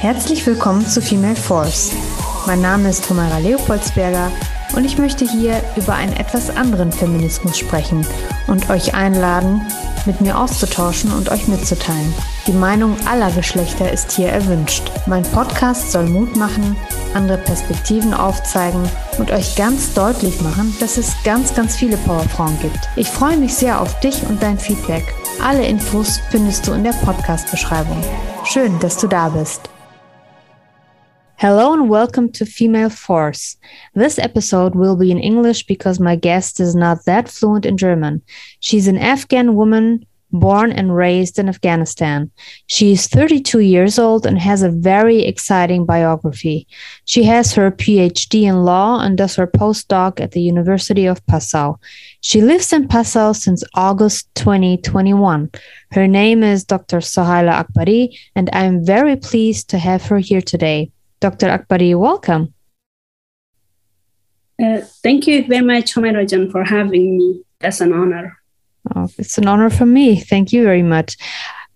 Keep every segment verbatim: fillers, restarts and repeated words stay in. Herzlich willkommen zu Female Force. Mein Name ist Homeira Leopoldsberger und ich möchte hier über einen etwas anderen Feminismus sprechen und euch einladen, mit mir auszutauschen und euch mitzuteilen. Die Meinung aller Geschlechter ist hier erwünscht. Mein Podcast soll Mut machen, andere Perspektiven aufzeigen und euch ganz deutlich machen, dass es ganz, ganz viele Powerfrauen gibt. Ich freue mich sehr auf dich und dein Feedback. Alle Infos findest du in der Podcast-Beschreibung. Schön, dass du da bist. Hello and welcome to Female Force. This episode will be in English because my guest is not that fluent in German. She's an Afghan woman born and raised in Afghanistan. She is thirty-two years old and has a very exciting biography. She has her P H D in law and does her postdoc at the University of Passau. She lives in Passau since August twenty twenty-one. Her name is Doctor Sohaila Akbari, and I'm very pleased to have her here today. Doctor Akbari, welcome. Uh, thank you very much, Homeira, for having me. That's an honor. Oh, it's an honor for me. Thank you very much.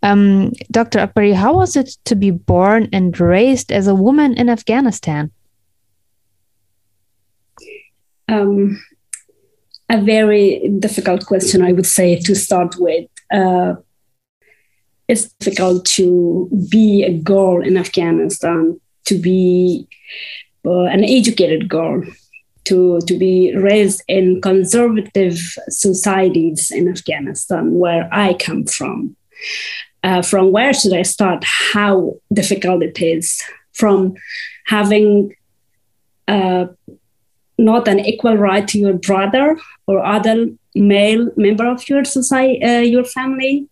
Um, Doctor Akbari, how was it to be born and raised as a woman in Afghanistan? Um, a very difficult question, I would say, to start with. Uh, it's difficult to be a girl in Afghanistan, to be uh, an educated girl, to, to be raised in conservative societies in Afghanistan, where I come from. Uh, from where should I start? How difficult it is from having uh, not an equal right to your brother or other male member of your society, uh, your family,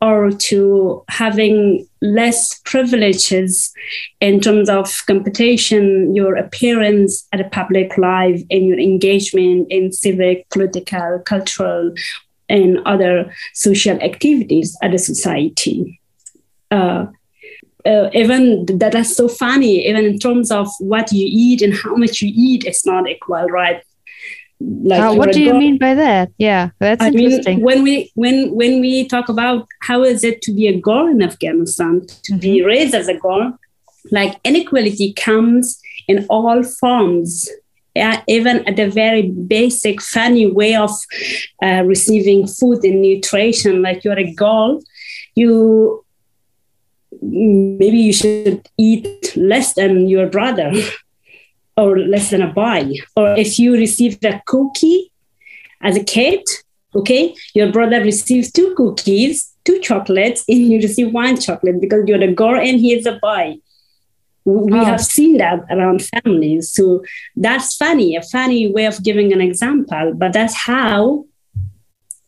or to having less privileges in terms of competition, your appearance at a public life, and your engagement in civic, political, cultural, and other social activities at a society. Uh, uh, even that is so funny, even in terms of what you eat and how much you eat, it's not equal, right? Like oh, what do you mean by that? Yeah, that's I interesting. Mean, when we when when we talk about how is it to be a girl in Afghanistan, to mm-hmm. be raised as a girl, like inequality comes in all forms, uh, even at the very basic, funny way of uh, receiving food and nutrition. Like you're a girl, you maybe you should eat less than your brother. Or less than a boy. Or if you receive a cookie as a kid, okay, your brother receives two cookies, two chocolates, and you receive one chocolate because you're a girl and he is a boy. We oh. have seen that around families. So that's funny, a funny way of giving an example, but that's how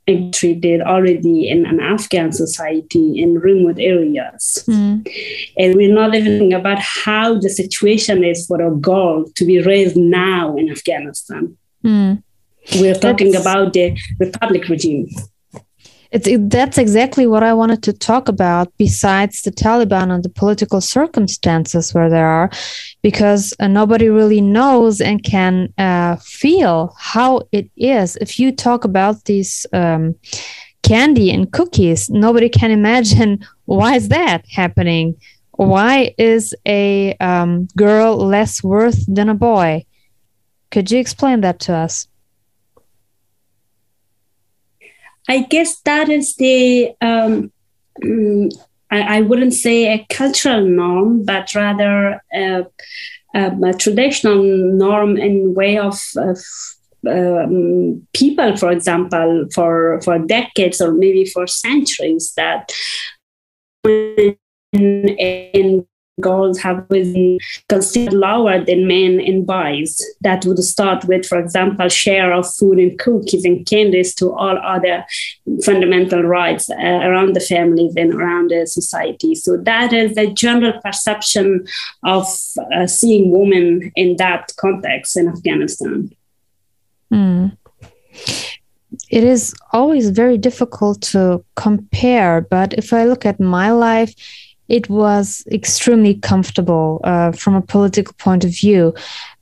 it's treated already in an Afghan society in remote areas. Mm. And we're not even about how the situation is for a girl to be raised now in Afghanistan. Mm. We're talking that's, about the republic regime. It's, it, that's exactly what I wanted to talk about, besides the Taliban and the political circumstances where they are, because uh, nobody really knows and can uh, feel how it is. If you talk about these um, candy and cookies, nobody can imagine why is that happening? Why is a um, girl less worth than a boy? Could you explain that to us? I guess that is the, um, I, I wouldn't say a cultural norm, but rather a, a, a traditional norm in way of, of um, people, for example, for, for decades or maybe for centuries, that women and girls have been considered lower than men and boys. That would start with, for example, share of food and cookies and candies to all other fundamental rights uh, around the families and around the society. So that is the general perception of uh, seeing women in that context in Afghanistan. Mm. It is always very difficult to compare, but if I look at my life, it was extremely comfortable uh, from a political point of view.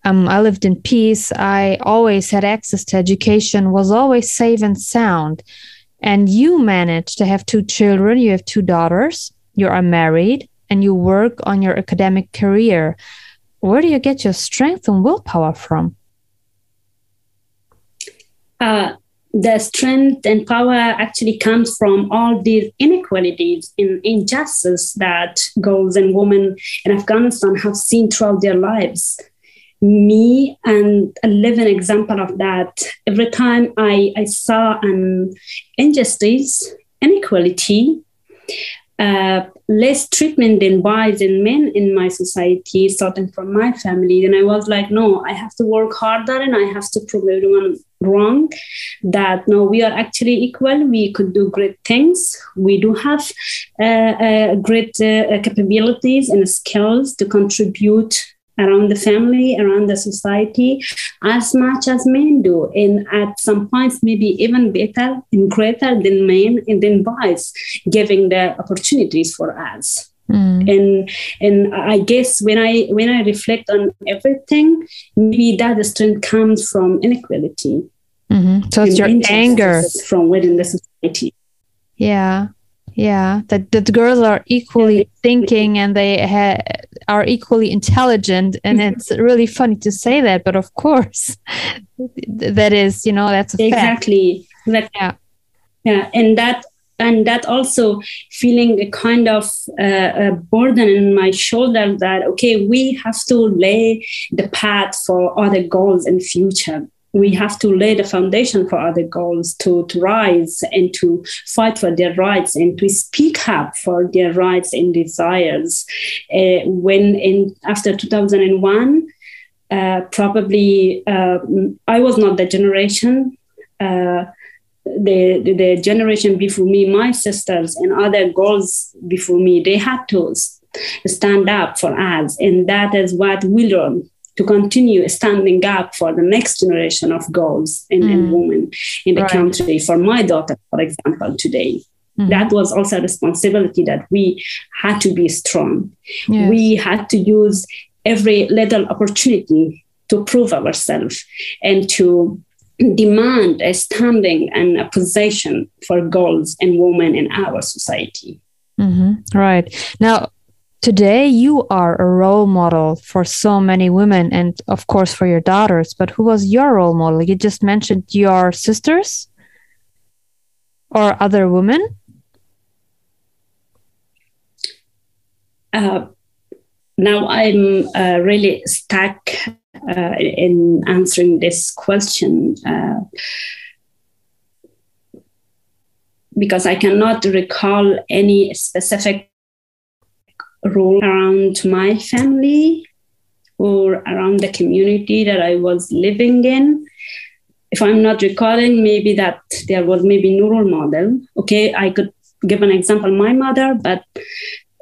Um, I lived in peace. I always had access to education, was always safe and sound. And you managed to have two children. You have two daughters. You are married and you work on your academic career. Where do you get your strength and willpower from? Uh, the strength and power actually comes from all these inequalities and injustice that girls and women in Afghanistan have seen throughout their lives. Me and a living example of that. Every time I, I saw an injustice, inequality, uh, less treatment than boys and men in my society, starting from my family, then I was like, no, I have to work harder and I have to prove everyone wrong, that no, we are actually equal, we could do great things, we do have uh, uh, great uh, capabilities and skills to contribute around the family, around the society, as much as men do. And at some points, maybe even better and greater than men and than boys, giving the opportunities for us. Mm. And and I guess when I when I reflect on everything, maybe that strength comes from inequality. Mm-hmm. So it's your anger from within the society. Yeah. Yeah, that, that the girls are equally thinking and they ha- are equally intelligent. And it's really funny to say that, but of course, that is, you know, that's a exactly. fact. Exactly. Yeah. Yeah. And that, and that also feeling a kind of uh, a burden in my shoulder that, okay, we have to lay the path for other goals in future. We have to lay the foundation for other girls to, to rise and to fight for their rights and to speak up for their rights and desires. Uh, when in after two thousand one, uh, probably uh, I was not the generation. Uh, the, the the generation before me, my sisters and other girls before me, they had to stand up for us, and that is what we learned. To continue standing up for the next generation of girls and, mm. and women in the right. country. For my daughter, for example, today, mm. that was also a responsibility that we had to be strong. Yes. We had to use every little opportunity to prove ourselves and to demand a standing and a position for girls and women in our society. Mm-hmm. Right. Now, today, you are a role model for so many women and, of course, for your daughters. But who was your role model? You just mentioned your sisters or other women? Uh, now I'm uh, really stuck uh, in answering this question uh, because I cannot recall any specific role around my family or around the community that I was living in. If I'm not recalling, maybe that there was maybe no role model. Okay, I could give an example, my mother, but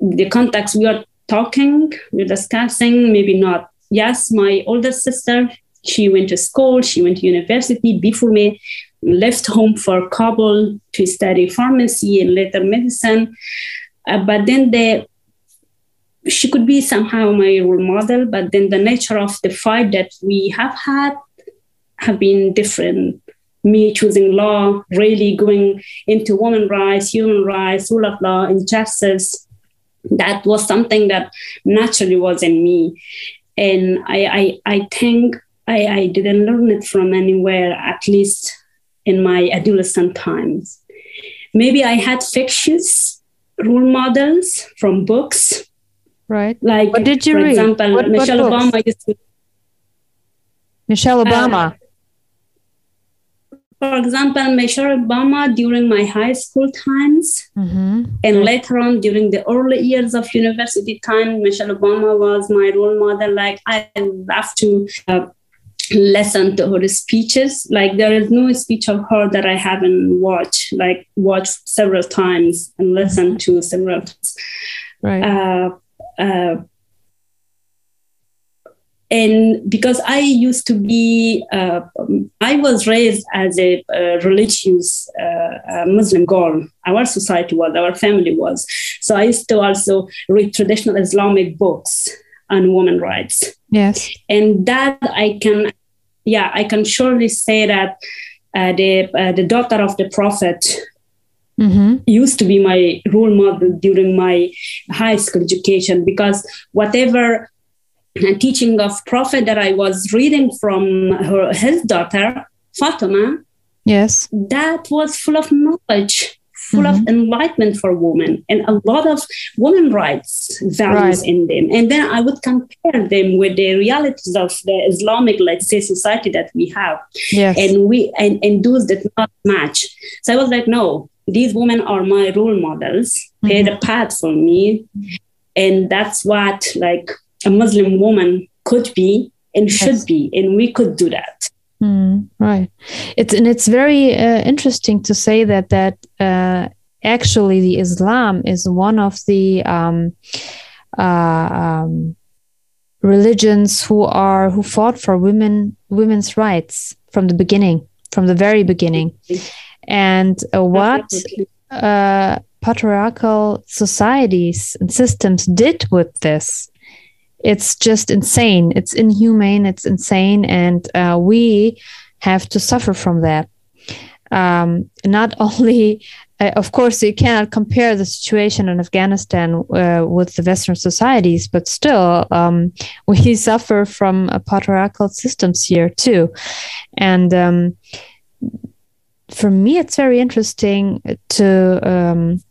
the context we are talking, we're discussing, maybe not. Yes, my older sister, she went to school, she went to university before me, left home for Kabul to study pharmacy and later medicine. Uh, but then the She could be somehow my role model, but then the nature of the fight that we have had have been different. Me choosing law, really going into women's rights, human rights, rule of law, injustice. That was something that naturally was in me. And I, I, I think I, I didn't learn it from anywhere, at least in my adolescent times. Maybe I had fictitious role models from books. Right. Like, what did you for read? Example, what, Michelle, what Obama used to, Michelle Obama. Uh, for example, Michelle Obama during my high school times, mm-hmm. and later on during the early years of university time, Michelle Obama was my role model. Like, I love to uh, listen to her speeches. Like, there is no speech of her that I haven't watched. Like, watched several times and listened to several times. Right. Uh, Uh, and because I used to be, uh, I was raised as a, a religious uh, a Muslim girl. Our society was, our family was. So I used to also read traditional Islamic books on women's rights. Yes. And that I can, yeah, I can surely say that uh, the, uh, the daughter of the Prophet mm-hmm. used to be my role model during my high school education, because whatever teaching of Prophet that I was reading from her, his daughter, Fatima, yes, that was full of knowledge, full mm-hmm. of enlightenment for women, and a lot of women rights values right. in them. And then I would compare them with the realities of the Islamic, let's say, society that we have, yes. and we and, and those that not match. So I was like, no, these women are my role models. Mm-hmm. They're the path for me, and that's what like a Muslim woman could be and yes. should be, and we could do that. Mm, right. It's and it's very uh, interesting to say that that uh, actually the Islam is one of the um, uh, um, religions who are who fought for women women's rights from the beginning, from the very beginning. And uh, what uh, patriarchal societies and systems did with this. It's just insane. It's inhumane. It's insane. And uh, we have to suffer from that. Um, not only, uh, of course, you cannot compare the situation in Afghanistan uh, with the Western societies, but still um, we suffer from uh, patriarchal systems here too. And um, for me, it's very interesting to, um,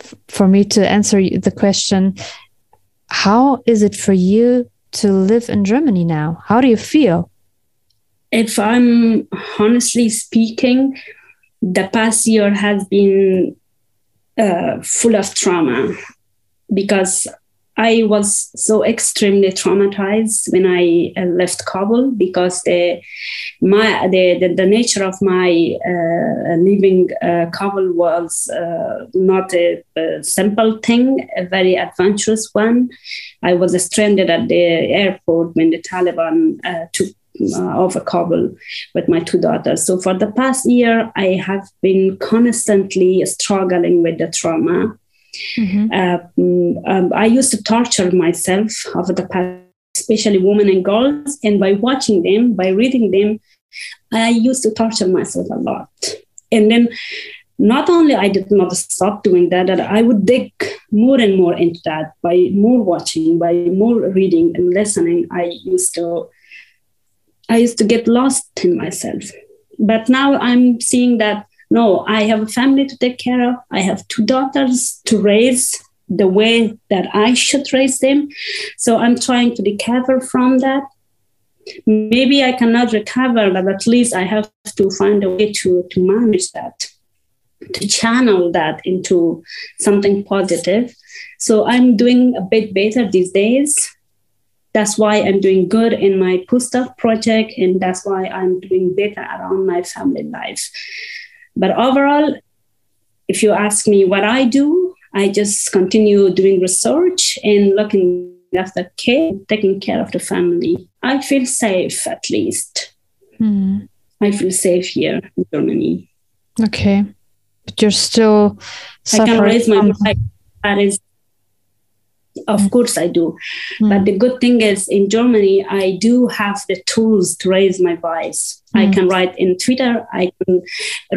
f- for me to answer the question, how is it for you to live in Germany now? How do you feel? If I'm honestly speaking, the past year has been uh, full of trauma, because I was so extremely traumatized when I uh, left Kabul, because the my the the, the nature of my uh, leaving uh, Kabul was uh, not a, a simple thing, a very adventurous one. I was stranded at the airport when the Taliban uh, took uh, over Kabul with my two daughters. So for the past year, I have been constantly struggling with the trauma. Mm-hmm. Uh, um, I used to torture myself over the past, especially women and girls, and by watching them, by reading them, I used to torture myself a lot. And then not only I did not stop doing that, that I would dig more and more into that by more watching, by more reading and listening. I used to, I used to get lost in myself. But now I'm seeing that no, I have a family to take care of. I have two daughters to raise the way that I should raise them. So I'm trying to recover from that. Maybe I cannot recover, but at least I have to find a way to, to manage that, to channel that into something positive. So I'm doing a bit better these days. That's why I'm doing good in my postdoc project, and that's why I'm doing better around my family life. But overall, if you ask me what I do, I just continue doing research and looking after care, taking care of the family. I feel safe, at least. Mm. I feel safe here in Germany. Okay. But you're still suffering. I can raise my voice. That is, of mm. course I do. Mm. But the good thing is in Germany, I do have the tools to raise my voice. I can write in Twitter. I can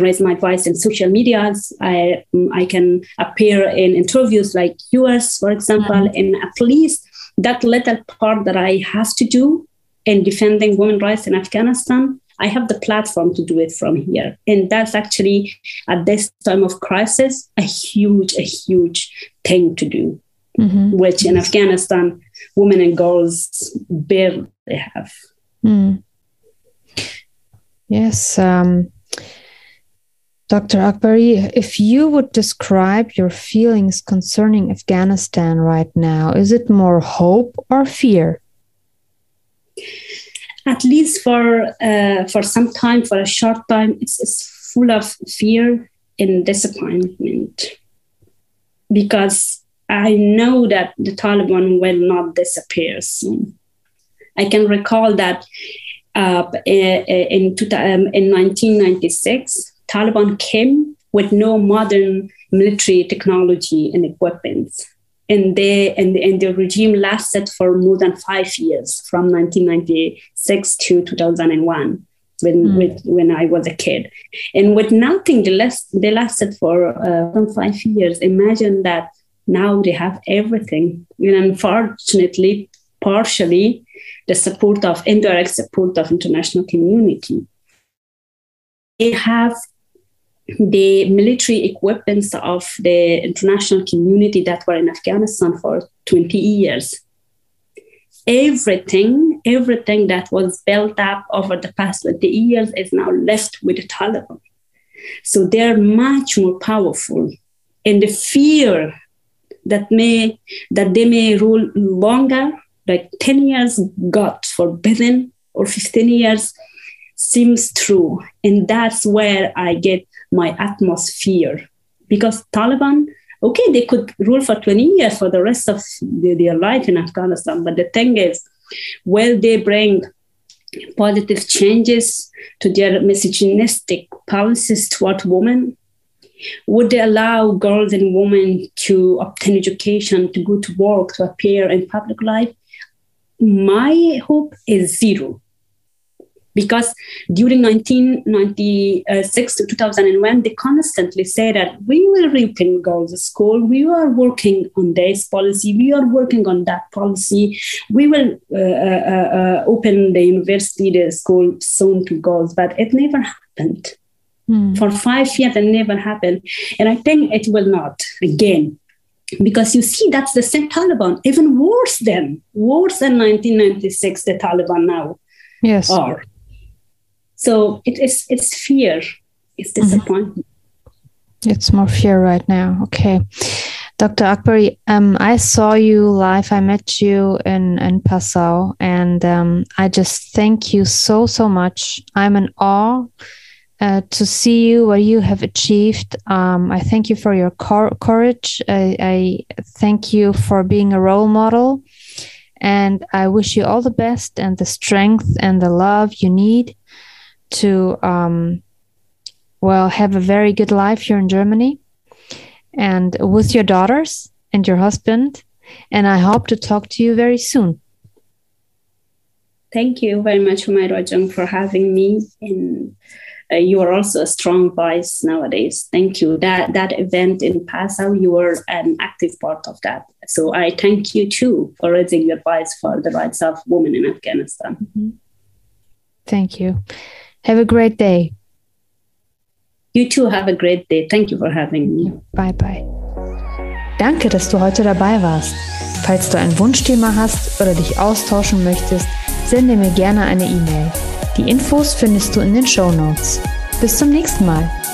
raise my voice in social medias. I I can appear in interviews like yours, for example, mm-hmm. and at least that little part that I have to do in defending women's rights in Afghanistan, I have the platform to do it from here. And that's actually, at this time of crisis, a huge, a huge thing to do, mm-hmm. which in Afghanistan, women and girls barely have. Mm. Yes, um, Doctor Akbari, if you would describe your feelings concerning Afghanistan right now, is it more hope or fear? At least for uh, for some time, for a short time, it's, it's full of fear and disappointment, because I know that the Taliban will not disappear soon. I can recall that. Uh, in, in nineteen ninety-six, Taliban came with no modern military technology and equipment. And, they, and, and the regime lasted for more than five years, from nineteen ninety-six to two thousand one. when mm. with, when I was a kid. And with nothing, they, last, they lasted for uh, five years. Imagine that now they have everything. And unfortunately, partially, the support of, indirect support of international community. They have the military equipments of the international community that were in Afghanistan for twenty years. Everything, everything that was built up over the past twenty years is now left with the Taliban. So they're much more powerful. And the fear that may that they may rule longer, like ten years, God forbidden, or fifteen years, seems true. And that's where I get my utmost fear. Because Taliban, okay, they could rule for twenty years for the rest of their life in Afghanistan. But the thing is, will they bring positive changes to their misogynistic policies toward women? Would they allow girls and women to obtain education, to go to work, to appear in public life? My hope is zero. Because during nineteen ninety-six to two thousand one, they constantly say that we will reopen girls' school, we are working on this policy, we are working on that policy, we will uh, uh, uh, open the university, the school soon to girls, but it never happened. Mm. For five years, it never happened. And I think it will not again. Because you see, that's the same Taliban, even worse than, worse than nineteen ninety-six, the Taliban now. Yes. Are. So it is, it's fear, it's disappointment. It's more fear right now. Okay. Doctor Akbari, um, I saw you live. I met you in, in Passau, and um, I just thank you so, so much. I'm in awe uh, to see you, what you have achieved. Um, I thank you for your cor- courage. I, I thank you for being a role model. And I wish you all the best and the strength and the love you need to, um, well, have a very good life here in Germany and with your daughters and your husband. And I hope to talk to you very soon. Thank you very much, Homeira Jung, for having me. And uh, you are also a strong voice nowadays. Thank you. That that event in Passau, you were an active part of that. So I thank you too for raising your voice for the rights of women in Afghanistan. Mm-hmm. Thank you. Have a great day. You too have a great day. Thank you for having me. Bye bye. Danke, dass du heute dabei warst. Falls du ein Wunschthema hast oder dich austauschen möchtest, sende mir gerne eine E-Mail. Die Infos findest du in den Shownotes. Bis zum nächsten Mal.